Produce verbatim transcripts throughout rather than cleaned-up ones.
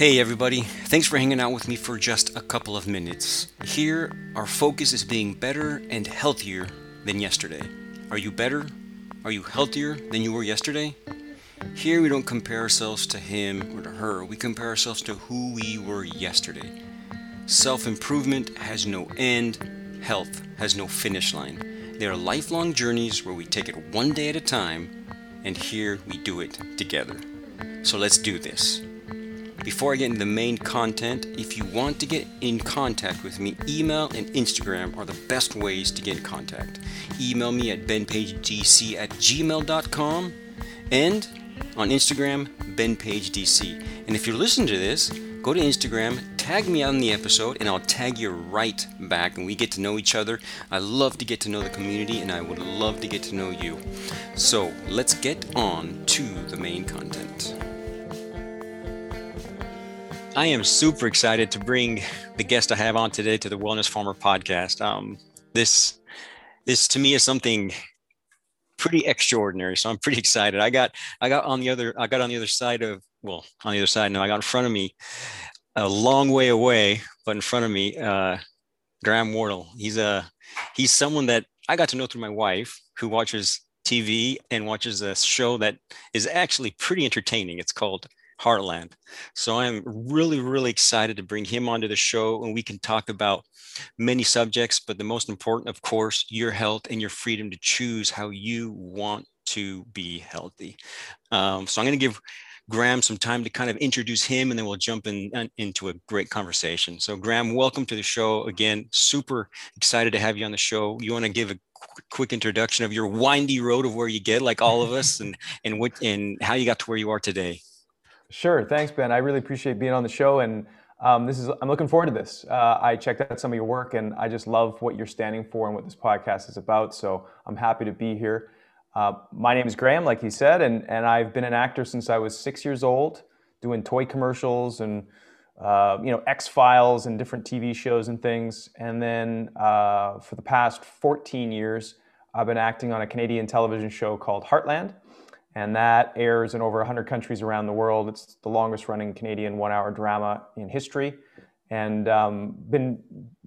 Hey everybody, thanks for hanging out with me for just a couple of minutes. Here, our focus is being better and healthier than yesterday. Are you better? Are you healthier than you were yesterday? Here we don't compare ourselves to him or to her, we compare ourselves to who we were yesterday. Self-improvement has no end, health has no finish line. They are lifelong journeys where we take it one day at a time, and here we do it together. So let's do this. Before I get into the main content, if you want to get in contact with me, email and Instagram are the best ways to get in contact. Email me at benpagedc at gmail dot com and on Instagram, benpagedc. And if you're listening to this, go to Instagram, tag me on the episode, and I'll tag you right back, and we get to know each other. I love to get to know the community, and I would love to get to know you. So let's get on to the main content. I am super excited to bring the guest I have on today to the Wellness Farmer podcast. Um, this, this to me is something pretty extraordinary, so I'm pretty excited. I got, I got on the other, I got on the other side of, well, on the other side. No, I got in front of me, a long way away, but in front of me, uh, Graham Wardle. He's a, he's someone that I got to know through my wife, who watches T V and watches a show that is actually pretty entertaining. It's called Heartland. So I'm really, really excited to bring him onto the show, and we can talk about many subjects, but the most important, of course, your health and your freedom to choose how you want to be healthy. Um, so I'm going to give Graham some time to kind of introduce him, and then we'll jump in, in into a great conversation. So Graham, welcome to the show again. Super excited to have you on the show. You want to give a qu- quick introduction of your windy road of where you get, like all of us, and and what and how you got to where you are today. Sure. Thanks, Ben. I really appreciate being on the show. And um, this is I'm looking forward to this. Uh, I checked out some of your work, and I just love what you're standing for and what this podcast is about. So I'm happy to be here. Uh, my name is Graham, like he said, and, and I've been an actor since I was six years old, doing toy commercials and uh, you know X-Files and different T V shows and things. And then uh, for the past fourteen years, I've been acting on a Canadian television show called Heartland. And that airs in over one hundred countries around the world. It's the longest-running Canadian one-hour drama in history, and um, been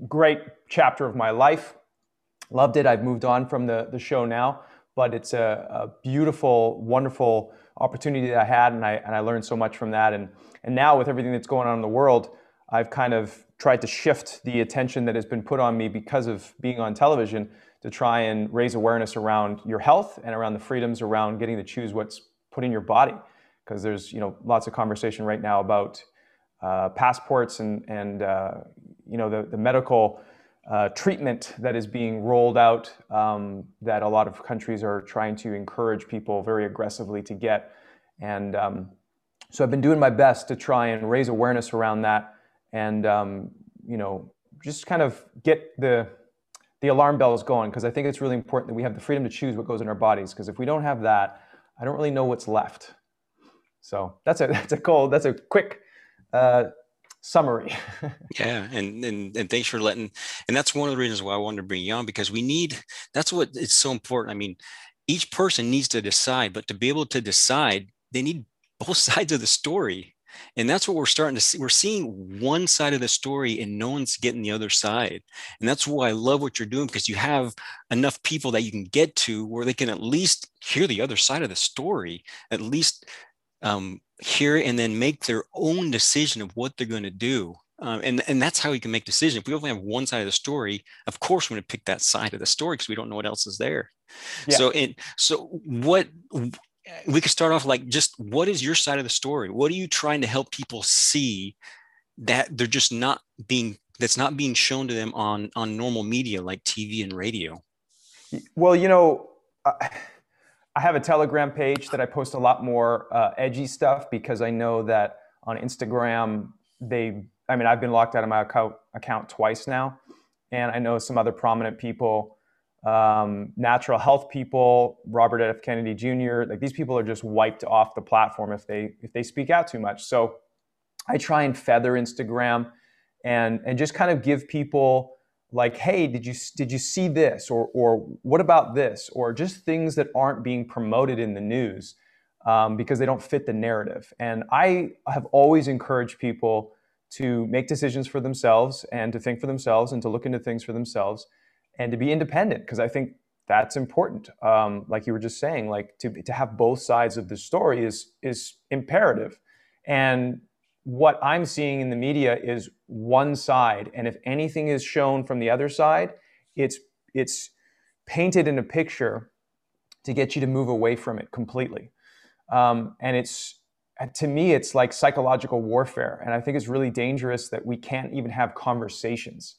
great chapter of my life. Loved it. I've moved on from the, the show now, but it's a, a beautiful, wonderful opportunity that I had, and I and I learned so much from that. And and now with everything that's going on in the world, I've kind of tried to shift the attention that has been put on me because of being on television to try and raise awareness around your health and around the freedoms around getting to choose what's put in your body. Because there's you know lots of conversation right now about uh, passports and and uh, you know the, the medical uh, treatment that is being rolled out um, that a lot of countries are trying to encourage people very aggressively to get. And um, so I've been doing my best to try and raise awareness around that and um, you know just kind of get the the alarm bell is going, because I think it's really important that we have the freedom to choose what goes in our bodies, because if we don't have that, I don't really know what's left. So that's a that's a cold, that's a quick uh, summary. yeah, and, and and thanks for letting, and that's one of the reasons why I wanted to bring you on, because we need, that's what it's so important. I mean, each person needs to decide, but to be able to decide, they need both sides of the story. And that's what we're starting to see. We're seeing one side of the story and no one's getting the other side. And that's why I love what you're doing, because you have enough people that you can get to where they can at least hear the other side of the story, at least um, hear it and then make their own decision of what they're going to do. Um, and, and that's how we can make decisions. If we only have one side of the story, of course, we're going to pick that side of the story because we don't know what else is there. Yeah. So, and, so what... we could start off like, just what is your side of the story? What are you trying to help people see that they're just not being, that's not being shown to them on, on normal media like T V and radio? Well, you know, I have a Telegram page that I post a lot more uh, edgy stuff, because I know that on Instagram, they, I mean, I've been locked out of my account, account twice now. And I know some other prominent people, Um, natural health people, Robert F. Kennedy Junior Like, these people are just wiped off the platform if they if they speak out too much. So I try and feather Instagram and and just kind of give people like, hey, did you did you see this, or or what about this, or just things that aren't being promoted in the news um, because they don't fit the narrative. And I have always encouraged people to make decisions for themselves and to think for themselves and to look into things for themselves and to be independent, because I think that's important. Um, like you were just saying, like to, to have both sides of the story is, is imperative. And what I'm seeing in the media is one side. And if anything is shown from the other side, it's, it's painted in a picture to get you to move away from it completely. Um, and it's, to me, it's like psychological warfare. And I think it's really dangerous that we can't even have conversations.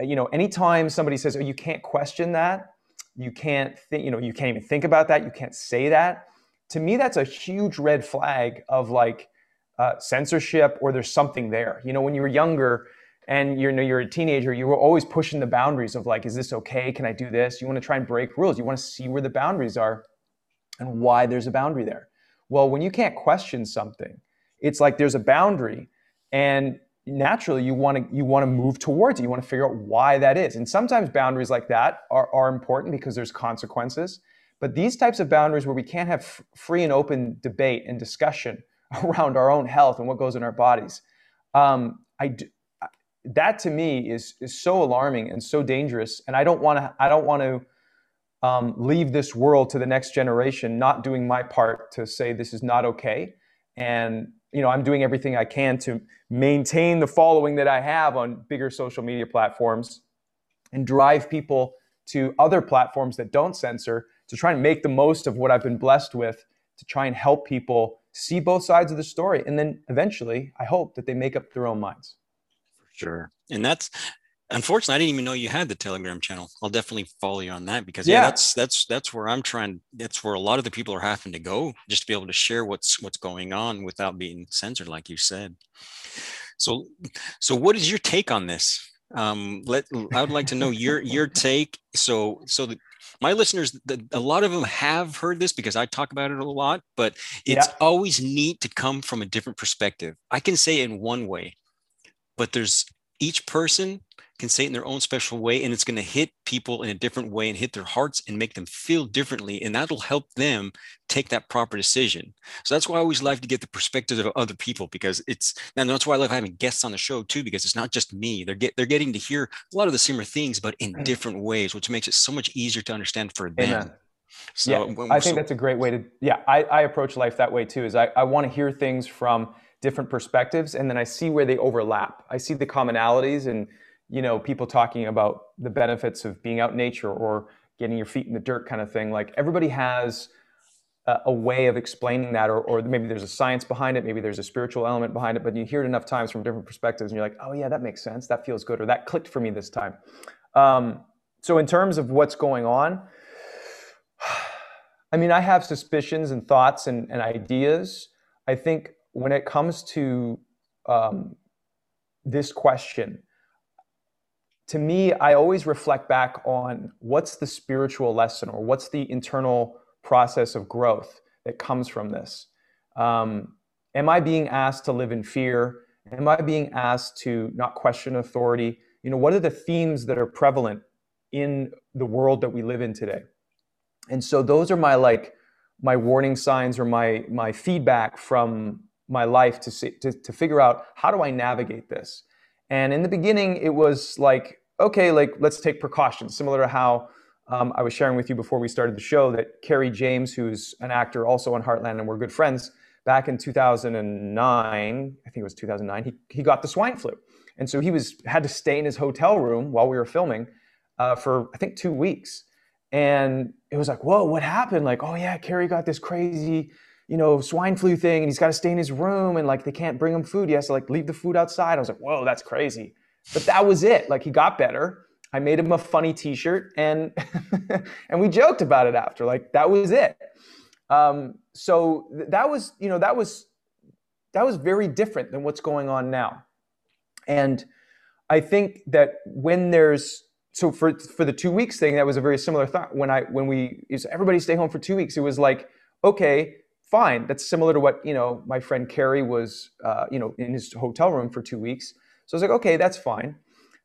You know, anytime somebody says, oh, you can't question that, you can't think, you know, you can't even think about that, you can't say that. To me, that's a huge red flag of like, Uh, censorship, or there's something there. You know, when you were younger and you're, you know, you're a teenager, you were always pushing the boundaries of like, is this okay? Can I do this? You want to try and break rules. You want to see where the boundaries are and why there's a boundary there. Well, when you can't question something, it's like there's a boundary, and naturally you want to, you want to move towards it. You want to figure out why that is. And sometimes boundaries like that are, are important because there's consequences. But these types of boundaries where we can't have f- free and open debate and discussion around our own health and what goes in our bodies. Um, I do, that to me is, is so alarming and so dangerous. And I don't want to, I don't want to um, leave this world to the next generation not doing my part to say this is not okay. And, you know, I'm doing everything I can to maintain the following that I have on bigger social media platforms and drive people to other platforms that don't censor, to try and make the most of what I've been blessed with, to try and help people see both sides of the story. And then eventually, I hope that they make up their own minds. For sure. And that's, unfortunately, I didn't even know you had the Telegram channel. I'll definitely follow you on that, because yeah, yeah that's, that's, that's where I'm trying, that's where a lot of the people are having to go, just to be able to share what's, what's going on without being censored, like you said. So, so what is your take on this? Um, let, I would like to know your, your take. So, so the, my listeners, the, a lot of them have heard this because I talk about it a lot, but it's yeah. always neat to come from a different perspective. I can say it in one way, but there's each person can say it in their own special way, and it's going to hit people in a different way and hit their hearts and make them feel differently. And that'll help them take that proper decision. So that's why I always like to get the perspectives of other people, because it's, and that's why I love having guests on the show too, because it's not just me. They're get, they're getting to hear a lot of the similar things, but in different ways, which makes it so much easier to understand for them. Amen. So yeah, when, I think so, that's a great way to, yeah, I, I approach life that way too, is I, I want to hear things from different perspectives. And then I see where they overlap. I see the commonalities and, you know, people talking about the benefits of being out in nature or getting your feet in the dirt kind of thing. Like everybody has a, a way of explaining that, or, or maybe there's a science behind it, maybe there's a spiritual element behind it, but you hear it enough times from different perspectives and you're like, oh yeah, that makes sense. That feels good. Or that clicked for me this time. Um, so in terms of what's going on, I mean, I have suspicions and thoughts and, and ideas. I think when it comes to um, this question, to me, I always reflect back on what's the spiritual lesson or what's the internal process of growth that comes from this. Um, am I being asked to live in fear? Am I being asked to not question authority? You know, what are the themes that are prevalent in the world that we live in today? And so those are my like my warning signs or my my feedback from my life to see, to, to figure out how do I navigate this. And in the beginning, it was like, okay, like let's take precautions, similar to how um, I was sharing with you before we started the show that Kerry James, who's an actor also on Heartland and we're good friends, back in two thousand nine, I think it was two thousand nine, he, he got the swine flu. And so he was had to stay in his hotel room while we were filming uh, for I think two weeks. And it was like, whoa, what happened? Like, oh yeah, Kerry got this crazy, you know, swine flu thing, and he's got to stay in his room, and like they can't bring him food. He has to like leave the food outside. I was like, whoa, that's crazy. But that was it. Like he got better. I made him a funny T-shirt, and and we joked about it after. Like that was it. Um, so th- that was, you know, that was that was very different than what's going on now. And I think that when there's so for for the two weeks thing, that was a very similar thought. When I when we is everybody stay home for two weeks, it was like, okay, fine. That's similar to what, you know, my friend Kerry was, uh, you know, in his hotel room for two weeks. So I was like, okay, that's fine.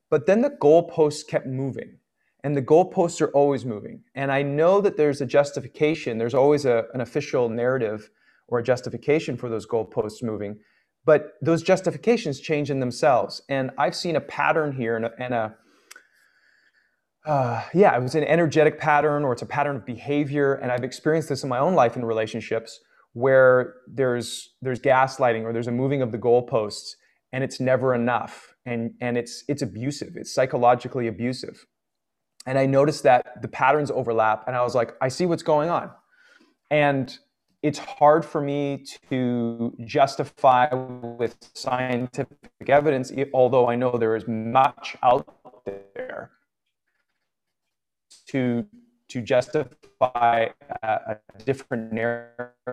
But then the goalposts kept moving, and the goalposts are always moving. And I know that there's a justification. There's always a, an official narrative or a justification for those goalposts moving, but those justifications change in themselves. And I've seen a pattern here and a, and a uh, yeah, it was an energetic pattern, or it's a pattern of behavior. And I've experienced this in my own life in relationships where there's there's gaslighting, or there's a moving of the goalposts, and it's never enough. And, and it's, it's abusive. It's psychologically abusive. And I noticed that the patterns overlap, and I was like, I see what's going on. And it's hard for me to justify with scientific evidence, although I know there is much out there to, to justify a, a different narrative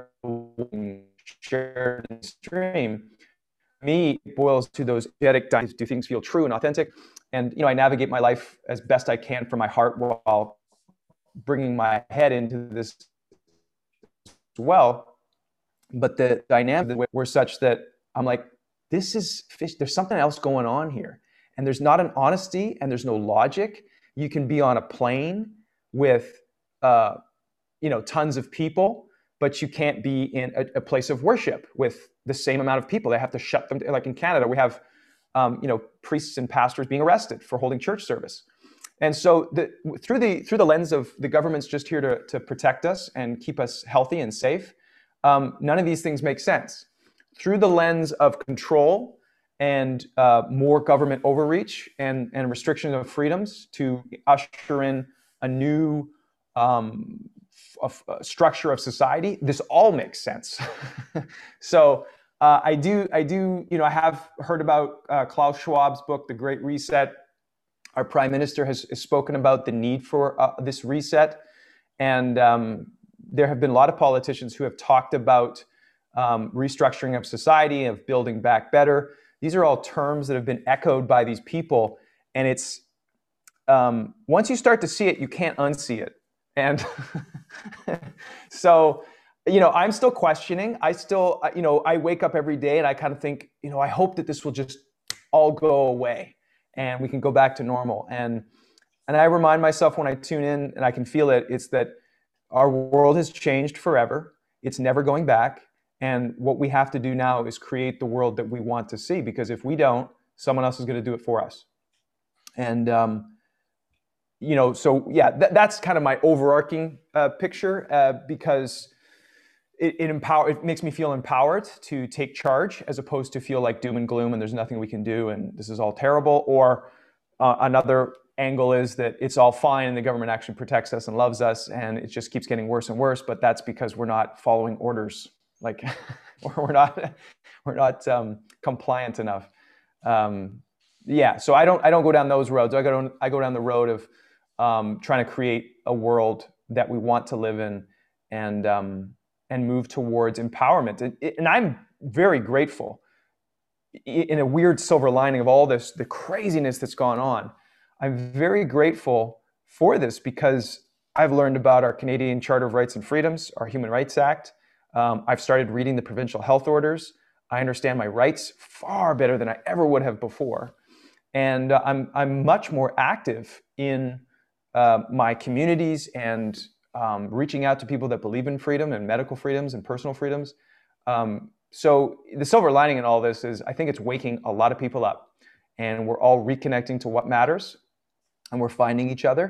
shared in stream. Me, it boils to those energetic dimensions. Do things feel true and authentic? And, you know, I navigate my life as best I can from my heart while bringing my head into this as well. But the dynamics were such that I'm like, this is fish. There's something else going on here. And there's not an honesty, and there's no logic. You can be on a plane with, uh, you know, tons of people, but you can't be in a, a place of worship with the same amount of people. They have to shut them down. Like in Canada, we have, um, you know, priests and pastors being arrested for holding church service. And so the, through the through the lens of the government's just here to, to protect us and keep us healthy and safe, um, none of these things make sense. Through the lens of control and uh, more government overreach and, and restriction of freedoms to usher in a new um, Of uh, structure of society, this all makes sense. So uh, I do, I do, you know, I have heard about uh, Klaus Schwab's book, The Great Reset. Our Prime Minister has, has spoken about the need for uh, this reset, and um, there have been a lot of politicians who have talked about um, restructuring of society, of building back better. These are all terms that have been echoed by these people, and it's um, once you start to see it, you can't unsee it. And so, you know, I'm still questioning. I still, you know, I wake up every day and I kind of think, you know, I hope that this will just all go away and we can go back to normal. And, and I remind myself when I tune in and I can feel it, it's that our world has changed forever. It's never going back. And what we have to do now is create the world that we want to see, because if we don't, someone else is going to do it for us. And, um, you know, so yeah, that, that's kind of my overarching uh, picture, uh, because it, it empower it makes me feel empowered to take charge, as opposed to feel like doom and gloom and there's nothing we can do and this is all terrible. Or uh, another angle is that it's all fine and the government actually protects us and loves us, and it just keeps getting worse and worse. But that's because we're not following orders, like, or we're not we're not um, compliant enough. Um, yeah, so I don't I don't go down those roads. I go down, I go down the road of Um, trying to create a world that we want to live in, and um, and move towards empowerment. And, and I'm very grateful, in a weird silver lining of all this, the craziness that's gone on. I'm very grateful for this, because I've learned about our Canadian Charter of Rights and Freedoms, our Human Rights Act. Um, I've started reading the provincial health orders. I understand my rights far better than I ever would have before. And uh, I'm, I'm much more active in Uh, my communities and um, reaching out to people that believe in freedom and medical freedoms and personal freedoms. Um, so the silver lining in all this is, I think it's waking a lot of people up, and we're all reconnecting to what matters, and we're finding each other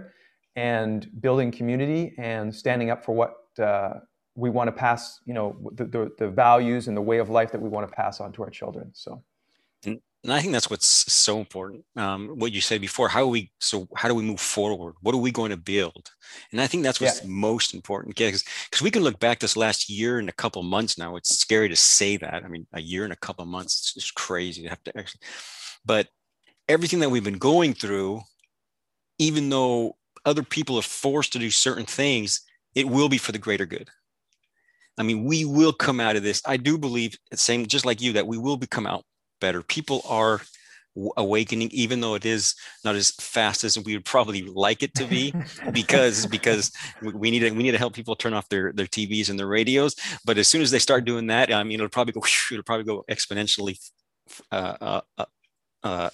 and building community and standing up for what uh, we want to pass, you know, the, the, the values and the way of life that we want to pass on to our children. So. Mm. And I think that's what's so important. Um, what you said before, how we so how do we move forward? What are we going to build? And I think that's what's yeah. most important, because because we can look back this last year and a couple months now. It's scary to say that. I mean, a year and a couple months, it's just crazy to have to actually. But everything that we've been going through, even though other people are forced to do certain things, it will be for the greater good. I mean, we will come out of this. I do believe, same just like you, that we will become out better. People are awakening, even though it is not as fast as we would probably like it to be, because because we need to we need to help people turn off their their T Vs and their radios. But as soon as they start doing that, I mean, it'll probably go it'll probably go exponentially uh, uh, uh,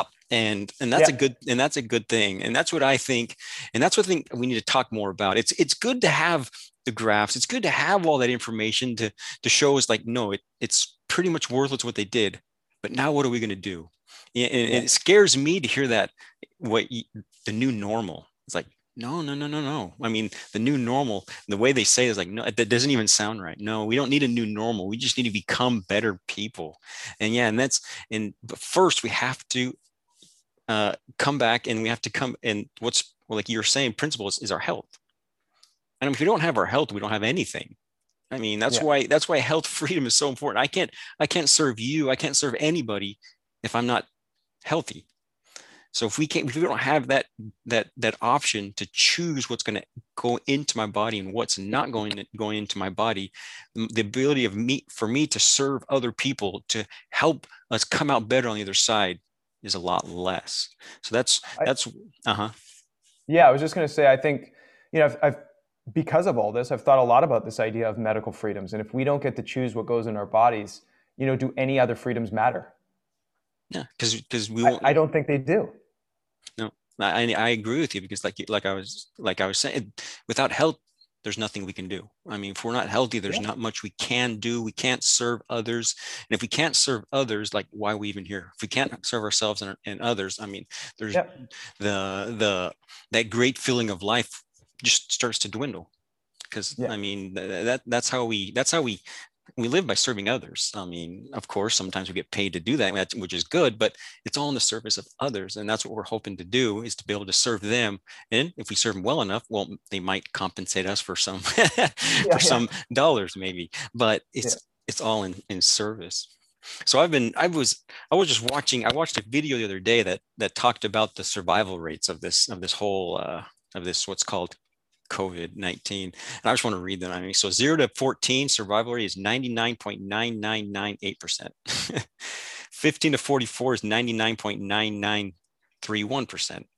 up. And, and that's yeah. a good, and that's a good thing. And that's what I think. And that's what I think we need to talk more about. It's, it's good to have the graphs. It's good to have all that information to, to show us like, no, it, it's pretty much worthless what they did, but now what are we going to do? And, and yeah. it scares me to hear that what you, the new normal, it's like, no, no, no, no, no. I mean, the new normal, the way they say it is like, no, that doesn't even sound right. No, we don't need a new normal. We just need to become better people. And yeah, and that's, and but first we have to uh, come back and we have to come and what's well, like you're saying, principles is our health. And if we don't have our health, we don't have anything. I mean, that's yeah. why, that's why health freedom is so important. I can't, I can't serve you. I can't serve anybody if I'm not healthy. So if we can't, if we don't have that that that option to choose what's going to go into my body and what's not going to go into my body, the ability of me for me to serve other people to help us come out better on the other side is a lot less. So that's that's uh huh. Yeah, I was just going to say, I think you know, I've, I've because of all this, I've thought a lot about this idea of medical freedoms, and if we don't get to choose what goes in our bodies, you know, do any other freedoms matter? Yeah, because because we won't. I, I don't think they do. No, I I agree with you because like like I was like I was saying, without health, there's nothing we can do. I mean, if we're not healthy, there's yeah. not much we can do. We can't serve others, and if we can't serve others, like why are we even here? If we can't serve ourselves and, and others, I mean, there's yeah. the the that great feeling of life just starts to dwindle. Because yeah. I mean that that's how we that's how we. we live by serving others. I mean, of course, sometimes we get paid to do that, which is good, but it's all in the service of others. And that's what we're hoping to do is to be able to serve them. And if we serve them well enough, well, they might compensate us for some, for yeah. some dollars maybe, but it's, yeah. it's all in, in service. So I've been, I was, I was just watching, I watched a video the other day that, that talked about the survival rates of this, of this whole, uh, of this, what's called COVID nineteen. And I just want to read that. I mean, so zero to fourteen survival rate is ninety-nine point nine nine nine eight percent. fifteen to forty-four is ninety-nine point nine nine three one percent.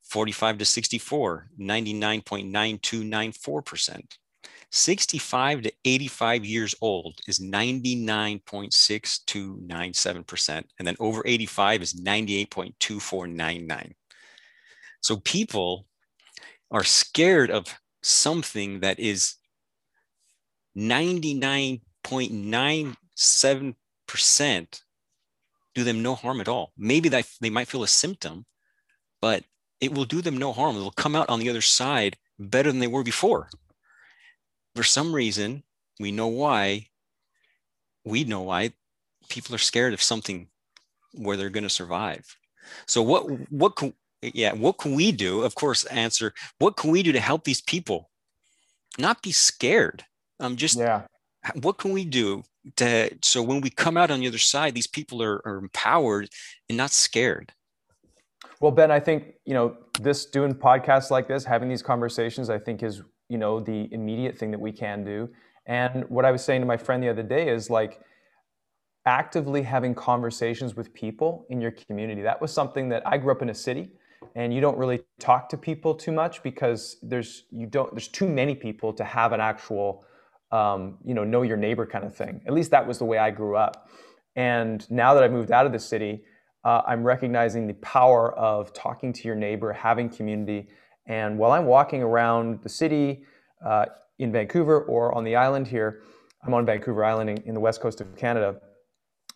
forty-five to sixty-four, ninety-nine point nine two nine four percent. sixty-five to eighty-five years old is ninety-nine point six two nine seven percent. And then over eighty-five is ninety-eight point two four nine nine. So people are scared of something that is ninety-nine point nine seven percent do them no harm at all. Maybe that they might feel a symptom, but it will do them no harm. They'll come out on the other side better than they were before. For some reason, we know why, we know why people are scared of something where they're going to survive. So what, what can, Yeah. What can we do? Of course, answer, what can we do to help these people not be scared? Um, just yeah. what can we do to, so when we come out on the other side, these people are, are empowered and not scared. Well, Ben, I think, you know, this doing podcasts like this, having these conversations, I think is, you know, the immediate thing that we can do. And what I was saying to my friend the other day is like, actively having conversations with people in your community. That was something that I grew up in a city. And you don't really talk to people too much because there's you don't there's too many people to have an actual, um, you know, know your neighbor kind of thing. At least that was the way I grew up. And now that I've moved out of the city, uh, I'm recognizing the power of talking to your neighbor, having community. And while I'm walking around the city uh, in Vancouver or on the island here, I'm on Vancouver Island in, in the west coast of Canada.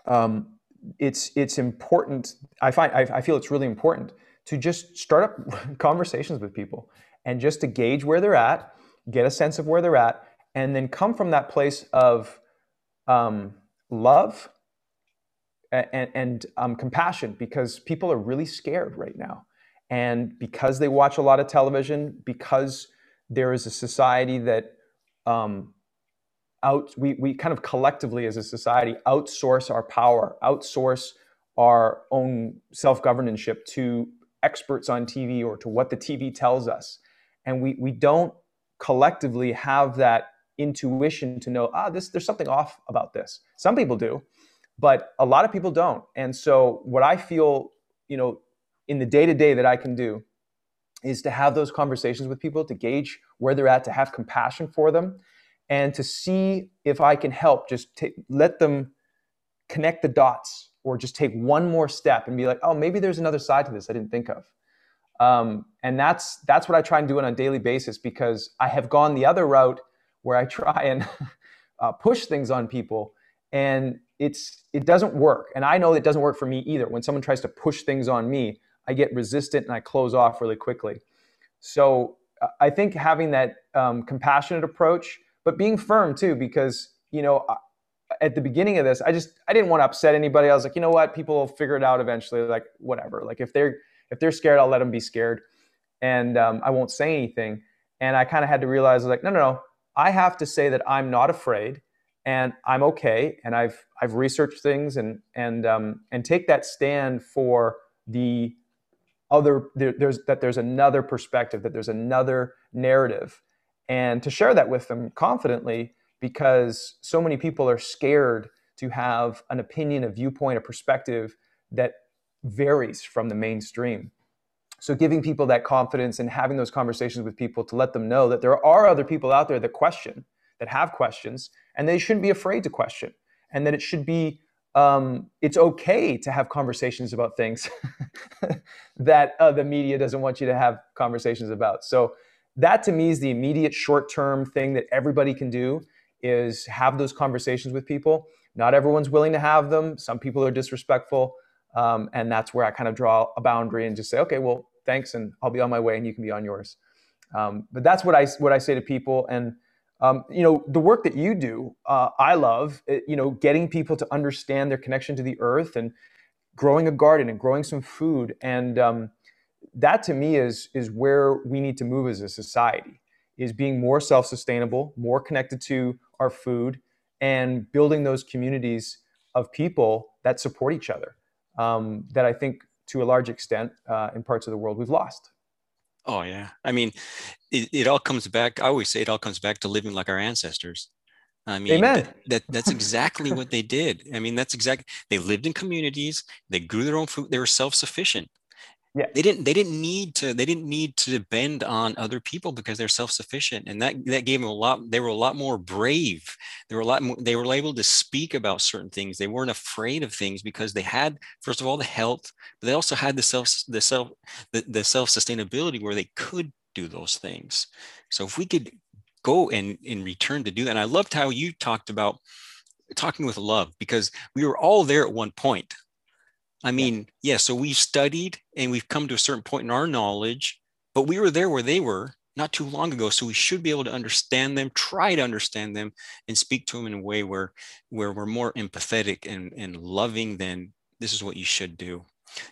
Um, it's it's important. I find I, I feel it's really important to just start up conversations with people and just to gauge where they're at, get a sense of where they're at, and then come from that place of um, love and, and um, compassion, because people are really scared right now. And because they watch a lot of television, because there is a society that um, out, we, we kind of collectively as a society outsource our power, outsource our own self-governorship to experts on T V or to what the T V tells us. And we, we don't collectively have that intuition to know, ah, this, there's something off about this. Some people do, but a lot of people don't. And so what I feel, you know, in the day-to-day that I can do is to have those conversations with people, to gauge where they're at, to have compassion for them, and to see if I can help just t- let them connect the dots or just take one more step and be like, oh, maybe there's another side to this I didn't think of. Um, and that's, that's what I try and do on a daily basis, because I have gone the other route where I try and uh, push things on people, and it's, it doesn't work. And I know it doesn't work for me either. When someone tries to push things on me, I get resistant and I close off really quickly. So uh, I think having that um, compassionate approach, but being firm too, because, you know, I, at the beginning of this, I just, I didn't want to upset anybody. I was like, you know what, people will figure it out eventually. Like, whatever, like if they're, if they're scared, I'll let them be scared. And um, I won't say anything. And I kind of had to realize, like, no, no, no, I have to say that I'm not afraid and I'm okay. And I've, I've researched things, and, and, um, and take that stand for the other, there, there's, that there's another perspective, that there's another narrative, and to share that with them confidently, because so many people are scared to have an opinion, a viewpoint, a perspective that varies from the mainstream. So giving people that confidence and having those conversations with people to let them know that there are other people out there that question, that have questions, and they shouldn't be afraid to question, and that it should be, um, it's okay to have conversations about things that uh, the media doesn't want you to have conversations about. So that to me is the immediate short-term thing that everybody can do, is have those conversations with people. Not everyone's willing to have them. Some people are disrespectful. Um, and that's where I kind of draw a boundary and just say, okay, well, thanks, and I'll be on my way and you can be on yours. Um, but that's what I, what I say to people. And, um, you know, the work that you do, uh, I love, it, you know, getting people to understand their connection to the earth and growing a garden and growing some food. And um, that to me is, is where we need to move as a society, is being more self-sustainable, more connected to our food, and building those communities of people that support each other, um, that I think to a large extent uh, in parts of the world we've lost. Oh, yeah. I mean, it, it all comes back, I always say it all comes back to living like our ancestors. I mean, that, that that's exactly what they did. I mean, that's exactly, they lived in communities, they grew their own food, they were self-sufficient. Yeah. They didn't. They didn't need to. They didn't need to depend on other people because they're self-sufficient, and that that gave them a lot. They were a lot more brave. They were a lot more. They were able to speak about certain things. They weren't afraid of things because they had, first of all, the health, but they also had the self, the self, the, the self-sustainability where they could do those things. So if we could go and in return to do that, and I loved how you talked about talking with love, because we were all there at one point. I mean, yeah, so we've studied and we've come to a certain point in our knowledge, but we were there where they were not too long ago. So we should be able to understand them, try to understand them, and speak to them in a way where, where we're more empathetic and, and loving than this is what you should do,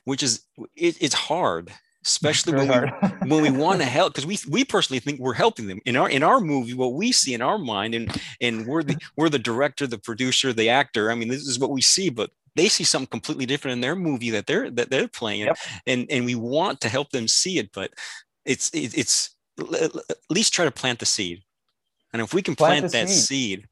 which is, it, it's hard, especially when, hard. We, when we want to help, because we, we personally think we're helping them in our, in our movie, what we see in our mind, and, and we're the, we're the director, the producer, the actor. I mean, this is what we see, but they see something completely different in their movie that they're that they're playing, yep. and and we want to help them see it, but it's it, it's at least try to plant the seed, and if we can plant, plant that seed, seed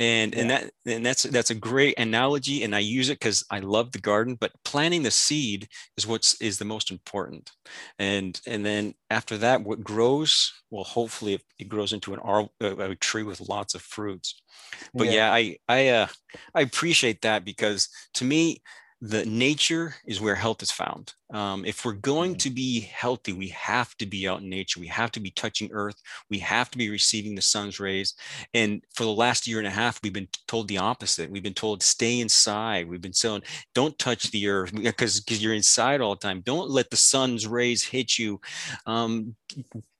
and yeah. and that and that's that's a great analogy, and I use it because I love the garden. But planting the seed is what's is the most important, and and then after that, what grows? Well, hopefully it grows into an arb a tree with lots of fruits. But yeah, yeah I I uh, I appreciate that, because to me, the nature is where health is found. Um, if we're going to be healthy, we have to be out in nature. We have to be touching earth. We have to be receiving the sun's rays. And for the last year and a half, we've been told the opposite. We've been told stay inside. We've been told don't touch the earth because because you're inside all the time. Don't let the sun's rays hit you. Um,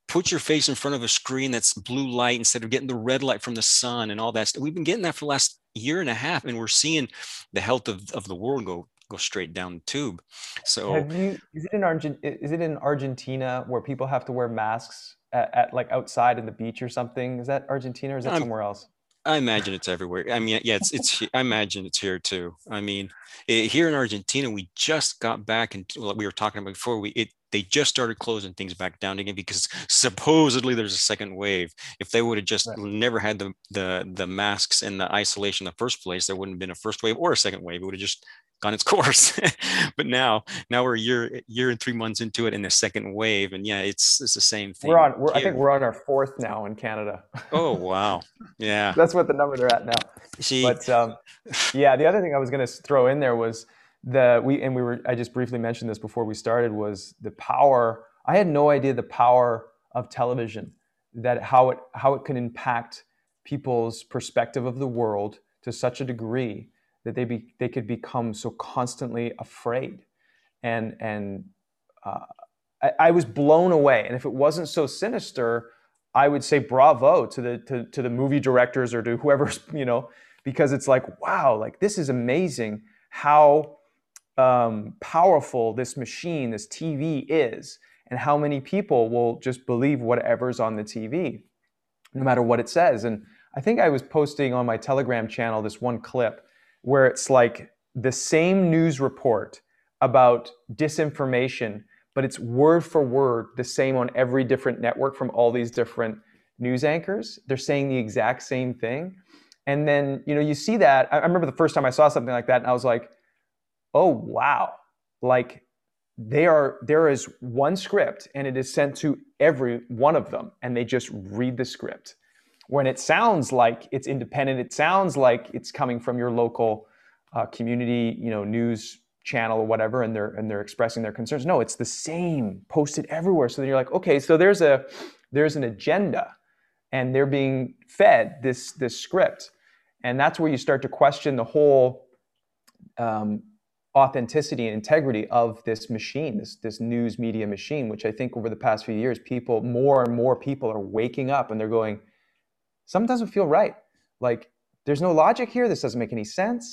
Put your face in front of a screen that's blue light instead of getting the red light from the sun and all that stuff. We've been getting that for the last year and a half, and we're seeing the health of, of the world go go straight down the tube. So, have you, is it in Argent, is it in Argentina where people have to wear masks at, at like outside in the beach or something? Is that Argentina or is that I'm, somewhere else? I imagine it's everywhere. I mean, yeah, it's it's. I imagine it's here too. I mean, it, here in Argentina, we just got back, and like we were talking about before, we it. They just started closing things back down again because supposedly there's a second wave. If they would have just right. never had the, the the masks and the isolation in the first place, there wouldn't have been a first wave or a second wave. It would have just gone its course. But now, now we're a year, year and three months into it in the second wave, and yeah, it's it's the same thing. We're on. We're, I think we're on our fourth now in Canada. Oh wow! Yeah, that's what the numbers are at now. She, but um, yeah, the other thing I was going to throw in there was the we and we were. I just briefly mentioned this before we started was the power. I had no idea the power of television, that how it how it can impact people's perspective of the world to such a degree that they be they could become so constantly afraid, and and uh, I, I was blown away. And if it wasn't so sinister, I would say bravo to the to, to the movie directors or to whoever's, you know, because it's like, wow, like this is amazing how um, powerful this machine, this T V is, and how many people will just believe whatever's on the T V, no matter what it says. And I think I was posting on my Telegram channel this one clip where it's like the same news report about disinformation, but it's word for word the same on every different network from all these different news anchors. They're saying the exact same thing. And then, you know, you see that. I remember the first time I saw something like that and I was like, oh, wow. Like, They are, there is one script and it is sent to every one of them and they just read the script. When it sounds like it's independent, it sounds like it's coming from your local uh, community, you know, news channel or whatever, and they're and they're expressing their concerns. No, it's the same, posted everywhere. So then you're like, okay, so there's a there's an agenda and they're being fed this this script. And that's where you start to question the whole um authenticity and integrity of this machine, this this news media machine, which I think over the past few years, people, more and more people are waking up and they're going, something doesn't feel right. Like, there's no logic here. This doesn't make any sense.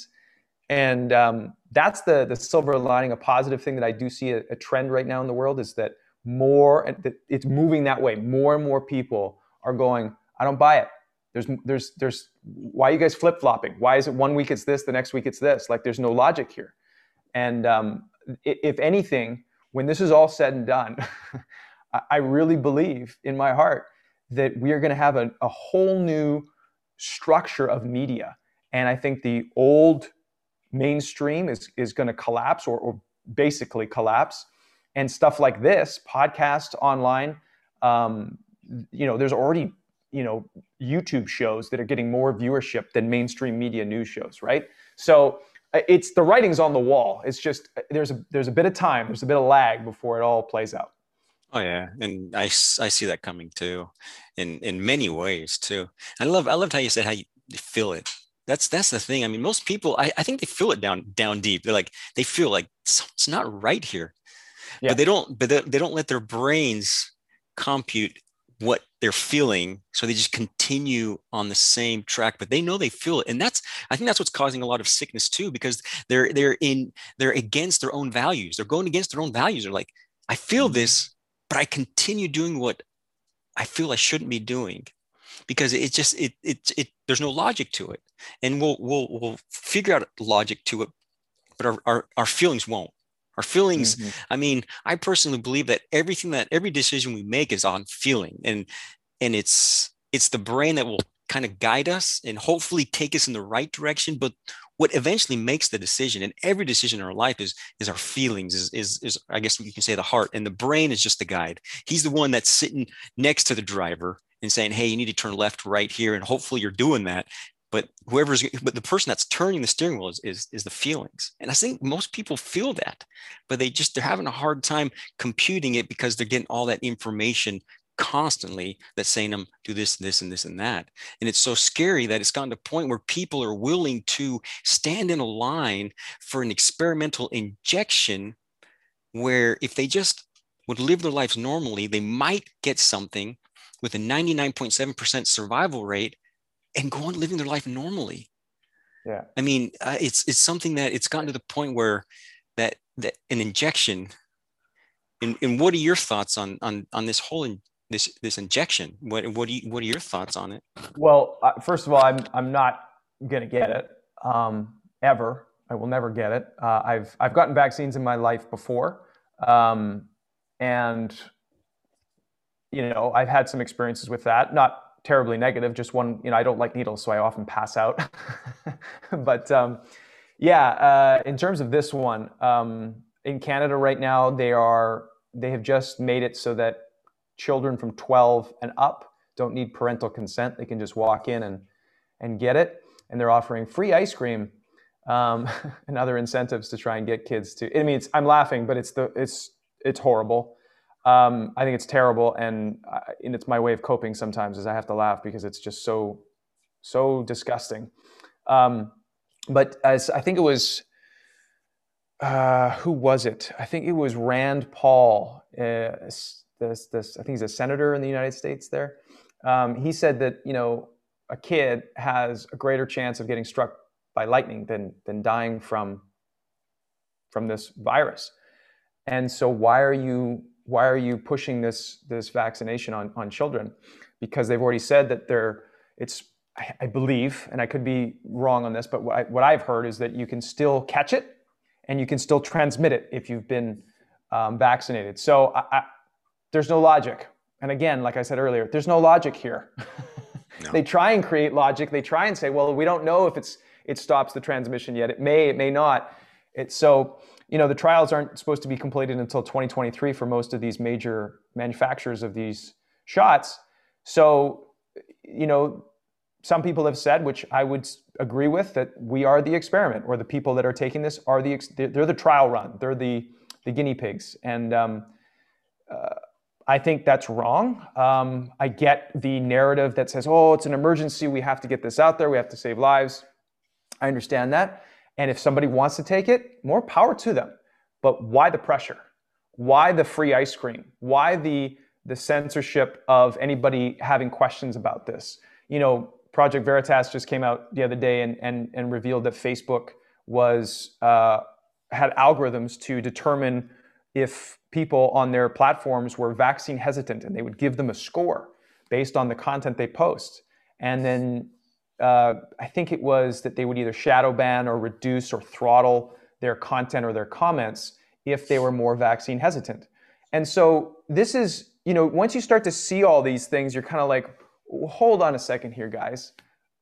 And um, that's the the silver lining, a positive thing that I do see a, a trend right now in the world is that more, and it's moving that way. More and more people are going, I don't buy it. There's, there's, there's, why are you guys flip-flopping? Why is it one week it's this, the next week it's this? Like, there's no logic here. And um, if anything, when this is all said and done, I really believe in my heart that we are going to have a, a whole new structure of media. And I think the old mainstream is, is going to collapse or, or basically collapse. And stuff like this, podcasts, online, um, you know, there's already, you know, YouTube shows that are getting more viewership than mainstream media news shows, right? So it's the writing's on the wall. It's just there's a there's a bit of time, there's a bit of lag before it all plays out. Oh yeah, and I, I see that coming too, in in many ways too. I love I loved how you said how you feel it. That's that's the thing. I mean, most people I, I think they feel it down down deep. They're like they feel like it's not right here, yeah. but they don't but they, they don't let their brains compute what they're feeling, so they just continue on the same track, but they know they feel it. And that's I think that's what's causing a lot of sickness too, because they're they're in they're against their own values. They're going against their own values. They're like, I feel this, but I continue doing what I feel I shouldn't be doing, because it just it it it there's no logic to it. And we'll we'll we'll figure out logic to it, but our our, our feelings won't. Our feelings. Mm-hmm. I mean, I personally believe that everything that every decision we make is on feeling, and and it's it's the brain that will kind of guide us and hopefully take us in the right direction. But what eventually makes the decision, and every decision in our life is is our feelings. Is is is I guess you can say the heart, and the brain is just the guide. He's the one that's sitting next to the driver and saying, "Hey, you need to turn left, right here," and hopefully you're doing that. But whoever's, but the person that's turning the steering wheel is, is, is the feelings. And I think most people feel that, but they just, they're having a hard time computing it because they're getting all that information constantly that's saying them do this, this, and this, and that. And it's so scary that it's gotten to a point where people are willing to stand in a line for an experimental injection, where if they just would live their lives normally, they might get something with a ninety-nine point seven percent survival rate and go on living their life normally. Yeah, I mean, uh, it's it's something that it's gotten to the point where that that an injection. And, and what are your thoughts on on on this whole in, this this injection? What what do you, what are your thoughts on it? Well, uh, first of all, I'm I'm not gonna get it um, ever. I will never get it. Uh, I've I've gotten vaccines in my life before, um, and you know I've had some experiences with that. Not terribly negative, just one, you know, I don't like needles, so I often pass out. But, um, Yeah, uh, in terms of this one, um, in Canada right now, they are they have just made it so that children from twelve and up don't need parental consent. They can just walk in and and get it. And they're offering free ice cream um, and other incentives to try and get kids to. I mean, it's, I'm laughing, but it's the it's it's horrible. Um, I think it's terrible, and uh, and it's my way of coping sometimes is I have to laugh because it's just so so disgusting. Um, but as I think it was, uh, who was it? I think it was Rand Paul. Uh, this this I think he's a senator in the United States. There, um, he said that you know a kid has a greater chance of getting struck by lightning than than dying from from this virus, and so why are you? Why are you pushing this this vaccination on, on children? Because they've already said that they're, it's, I, I believe, and I could be wrong on this, but what, I, what I've heard is that you can still catch it and you can still transmit it if you've been um, vaccinated. So I, I, there's no logic. And again, like I said earlier, there's no logic here. No. They try and create logic. They try and say, well, we don't know if it's it stops the transmission yet. It may, it may not. It's so... You know, the trials aren't supposed to be completed until twenty twenty-three for most of these major manufacturers of these shots. So, you know, some people have said, which I would agree with, that we are the experiment, or the people that are taking this are the, they're the trial run. They're the, the guinea pigs. And um, uh, I think that's wrong. Um, I get the narrative that says, oh, it's an emergency. We have to get this out there. We have to save lives. I understand that. And if somebody wants to take it, more power to them. But why the pressure? Why the free ice cream? Why the, the censorship of anybody having questions about this? You know, Project Veritas just came out the other day and, and, and revealed that Facebook was, uh, had algorithms to determine if people on their platforms were vaccine hesitant, and they would give them a score based on the content they post. And then Uh, I think it was that they would either shadow ban or reduce or throttle their content or their comments if they were more vaccine hesitant. And so this is, you know, once you start to see all these things, you're kind of like, hold on a second here, guys.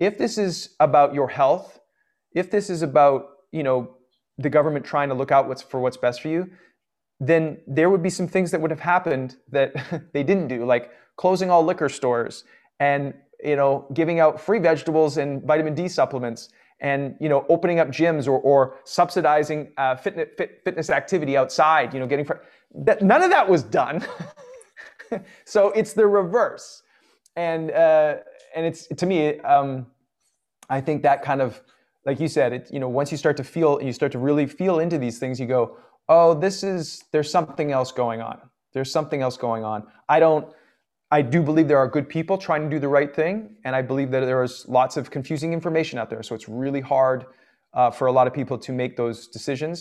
If this is about your health, if this is about, you know, the government trying to look out what's for what's best for you, then there would be some things that would have happened that they didn't do, like closing all liquor stores and you know, giving out free vegetables and vitamin D supplements, and you know, opening up gyms or or subsidizing uh, fitness fit, fitness activity outside. You know, getting fr- that none of that was done. So it's the reverse, and uh, and it's to me, um, I think that kind of, like you said, it you know, once you start to feel, you start to really feel into these things, you go, oh, this is there's something else going on. There's something else going on. I don't. I do believe there are good people trying to do the right thing, and I believe that there is lots of confusing information out there. So it's really hard uh, for a lot of people to make those decisions.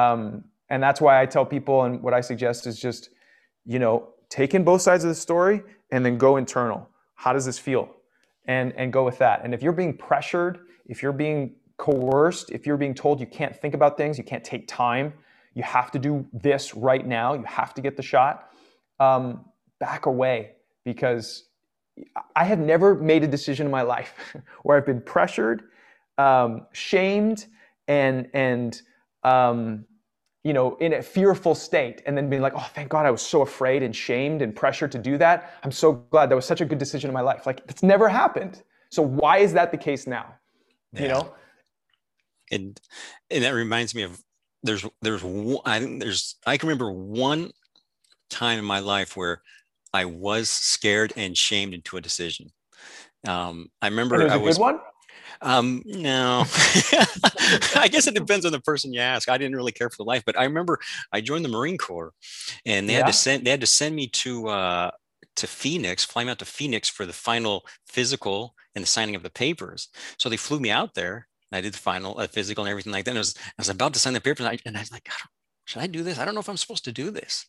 Um, and that's why I tell people, and what I suggest is just, you know, take in both sides of the story and then go internal. How does this feel? And, and go with that. And if you're being pressured, if you're being coerced, if you're being told you can't think about things, you can't take time, you have to do this right now, you have to get the shot, um, back away. Because I have never made a decision in my life where I've been pressured, um, shamed, and and um, you know, in a fearful state, and then being like, "Oh, thank God, I was so afraid and shamed and pressured to do that. I'm so glad that was such a good decision in my life." Like, that's never happened. So why is that the case now? Yeah. You know, and and that reminds me of there's there's one, I think there's I can remember one time in my life where I was scared and shamed into a decision. Um, I remember was I was. A good one? Um, no, I guess it depends on the person you ask. I didn't really care for the life, but I remember I joined the Marine Corps, and they yeah. had to send they had to send me to uh, to Phoenix, fly me out to Phoenix for the final physical and the signing of the papers. So they flew me out there. And I did the final uh, physical and everything like that. And I was I was about to sign the papers, and I, and I was like, I don't, should I do this? I don't know if I'm supposed to do this.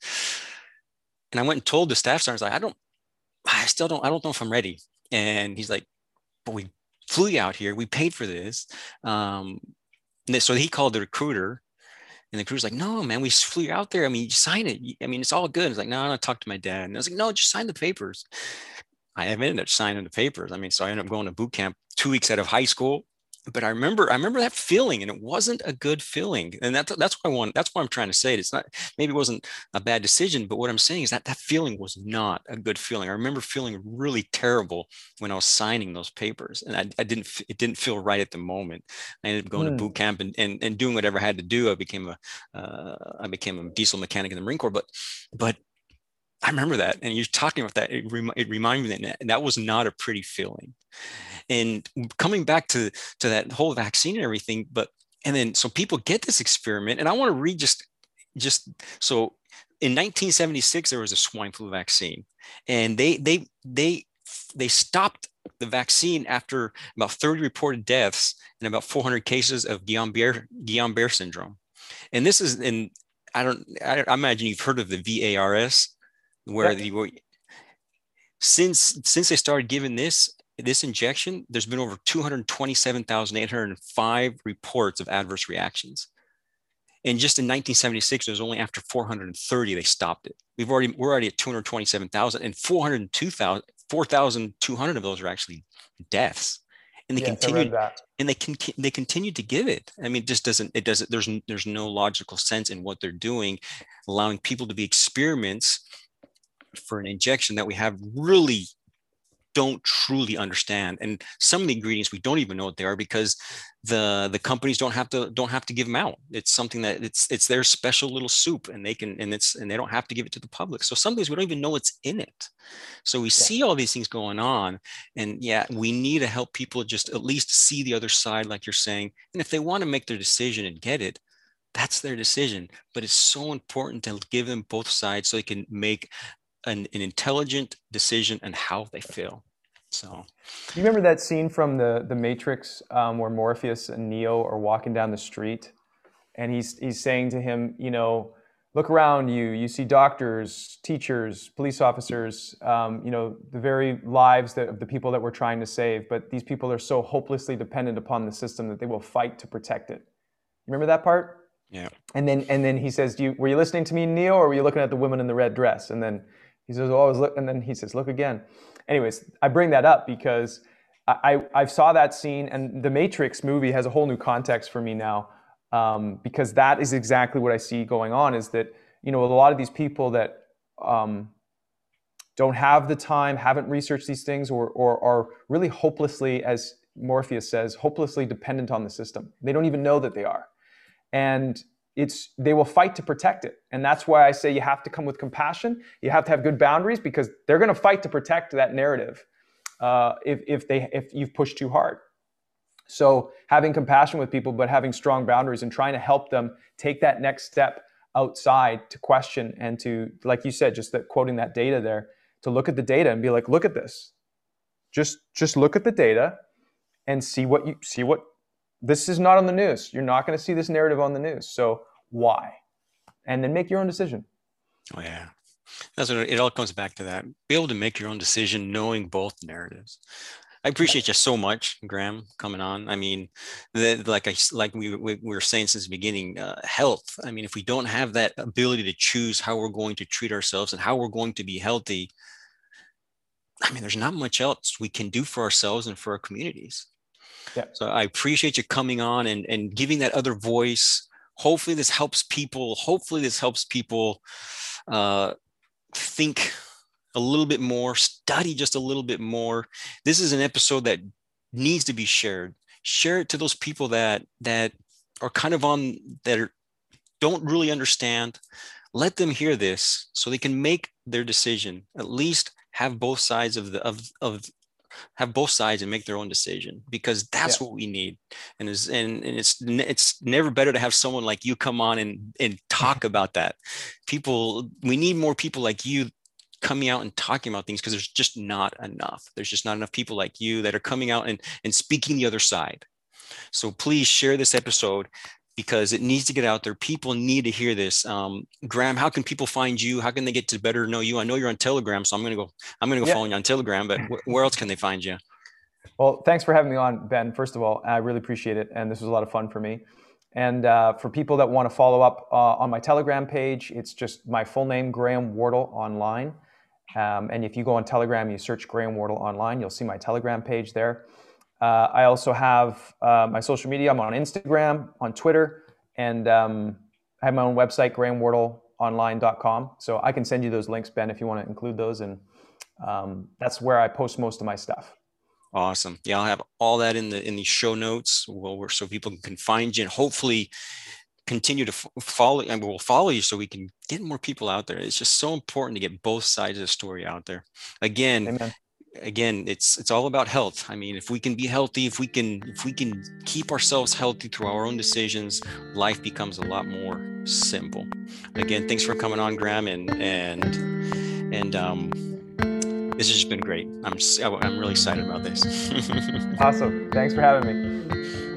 And I went and told the staff sergeant, I was like, I don't, I still don't, I don't know if I'm ready. And he's like, but we flew you out here. We paid for this. Um, and so he called the recruiter, and the recruiter's like, no, man, we flew you out there. I mean, you sign it. I mean, it's all good. He's like, no, I don't talk to my dad. And I was like, no, just sign the papers. I ended up signing the papers. I mean, so I ended up going to boot camp two weeks out of high school, But I remember, I remember that feeling, and it wasn't a good feeling. And that's that's why I want. That's why I'm trying to say it. It's not, maybe it wasn't a bad decision, but what I'm saying is that that feeling was not a good feeling. I remember feeling really terrible when I was signing those papers, and I, I didn't. It didn't feel right at the moment. I ended up going mm. to boot camp and, and and doing whatever I had to do. I became a uh, I became a diesel mechanic in the Marine Corps. But but I remember that, and you're talking about that. It, rem- it reminded me that, and that was not a pretty feeling. And coming back to, to that whole vaccine and everything, but, and then, so people get this experiment, and I want to read just, just, so in nineteen seventy-six, there was a swine flu vaccine, and they, they, they, they stopped the vaccine after about thirty reported deaths and about four hundred cases of Guillain-Barré, Guillain-Barré syndrome. And this is, and I don't, I, I imagine you've heard of the VAERS, where the, where, since, since they started giving this, this injection, there's been over two hundred twenty-seven thousand eight hundred five reports of adverse reactions. And just in nineteen seventy-six, it was only after four hundred thirty they stopped it. We've already, we're already at two hundred twenty-seven thousand, and four hundred two thousand, four thousand two hundred of those are actually deaths. And they yes, continued, and they can, they continued to give it. I mean, it just doesn't, it doesn't, there's, there's no logical sense in what they're doing, allowing people to be experiments for an injection that we have really don't truly understand, and some of the ingredients we don't even know what they are, because the the companies don't have to don't have to give them out. It's something that it's it's their special little soup, and they can and it's and they don't have to give it to the public. So some things we don't even know what's in it. So we yeah. see all these things going on, and yeah, we need to help people just at least see the other side, like you're saying. And if they want to make their decision and get it, that's their decision. But it's so important to give them both sides so they can make An, an intelligent decision and how they feel. So, you remember that scene from the the Matrix um, where Morpheus and Neo are walking down the street, and he's he's saying to him, you know, look around you. You see doctors, teachers, police officers. Um, you know, the very lives that, of the people that we're trying to save. But these people are so hopelessly dependent upon the system that they will fight to protect it. You remember that part? Yeah. And then and then he says, "Do you were you listening to me, Neo, or were you looking at the woman in the red dress?" And then he says, "Always look," and then he says, "Look again." Anyways, I bring that up because I I saw that scene, and the Matrix movie has a whole new context for me now, um, because that is exactly what I see going on. Is that, you know, a lot of these people that um, don't have the time, haven't researched these things, or or are really hopelessly, as Morpheus says, hopelessly dependent on the system. They don't even know that they are, and It's they will fight to protect it. And that's why I say you have to come with compassion. You have to have good boundaries, because they're going to fight to protect that narrative uh, if, if, they, if you've pushed too hard. So having compassion with people, but having strong boundaries and trying to help them take that next step outside to question and to, like you said, just that, quoting that data there, to look at the data and be like, look at this. Just, just look at the data and see what you see what. This is not on the news. You're not going to see this narrative on the news. So why? And then make your own decision. Oh, yeah. That's what it all comes back to, that. Be able to make your own decision, knowing both narratives. I appreciate you so much, Graham, coming on. I mean, the, like I like we, we were saying since the beginning, uh, health. I mean, if we don't have that ability to choose how we're going to treat ourselves and how we're going to be healthy, I mean, there's not much else we can do for ourselves and for our communities. Yeah. So I appreciate you coming on and, and giving that other voice. Hopefully this helps people. Hopefully this helps people uh, think a little bit more, study just a little bit more. This is an episode that needs to be shared. Share it to those people that that are kind of on that are, don't really understand. Let them hear this so they can make their decision. At least have both sides of the of of. have both sides and make their own decision, because that's yeah. what we need. And is and, and it's it's never better to have someone like you come on and and talk about that. People, we need more people like you coming out and talking about things, because there's just not enough. There's just not enough people like you that are coming out and, and speaking the other side. So please share this episode, because it needs to get out there. People need to hear this. Um, Graham, how can people find you? How can they get to better know you? I know you're on Telegram, so I'm going to go, I'm going to go yeah. follow you on Telegram, but wh- where else can they find you? Well, thanks for having me on, Ben. First of all, I really appreciate it. And this was a lot of fun for me. And uh, for people that want to follow up uh, on my Telegram page, it's just my full name, Graham Wardle Online. Um, and if you go on Telegram, you search Graham Wardle Online, you'll see my Telegram page there. Uh, I also have uh, my social media. I'm on Instagram, on Twitter, and um, I have my own website, Graham Wardle Online dot com. So I can send you those links, Ben, if you want to include those. And um, that's where I post most of my stuff. Awesome. Yeah, I'll have all that in the in the show notes, well, so people can find you and hopefully continue to follow, and we'll follow you so we can get more people out there. It's just so important to get both sides of the story out there. Again, Amen. Again, it's it's all about health. I mean, if we can be healthy, if we can if we can keep ourselves healthy through our own decisions, life becomes a lot more simple. Again, thanks for coming on, Graham, and and and um, this has just been great. I'm I'm really excited about this. Awesome. Thanks for having me.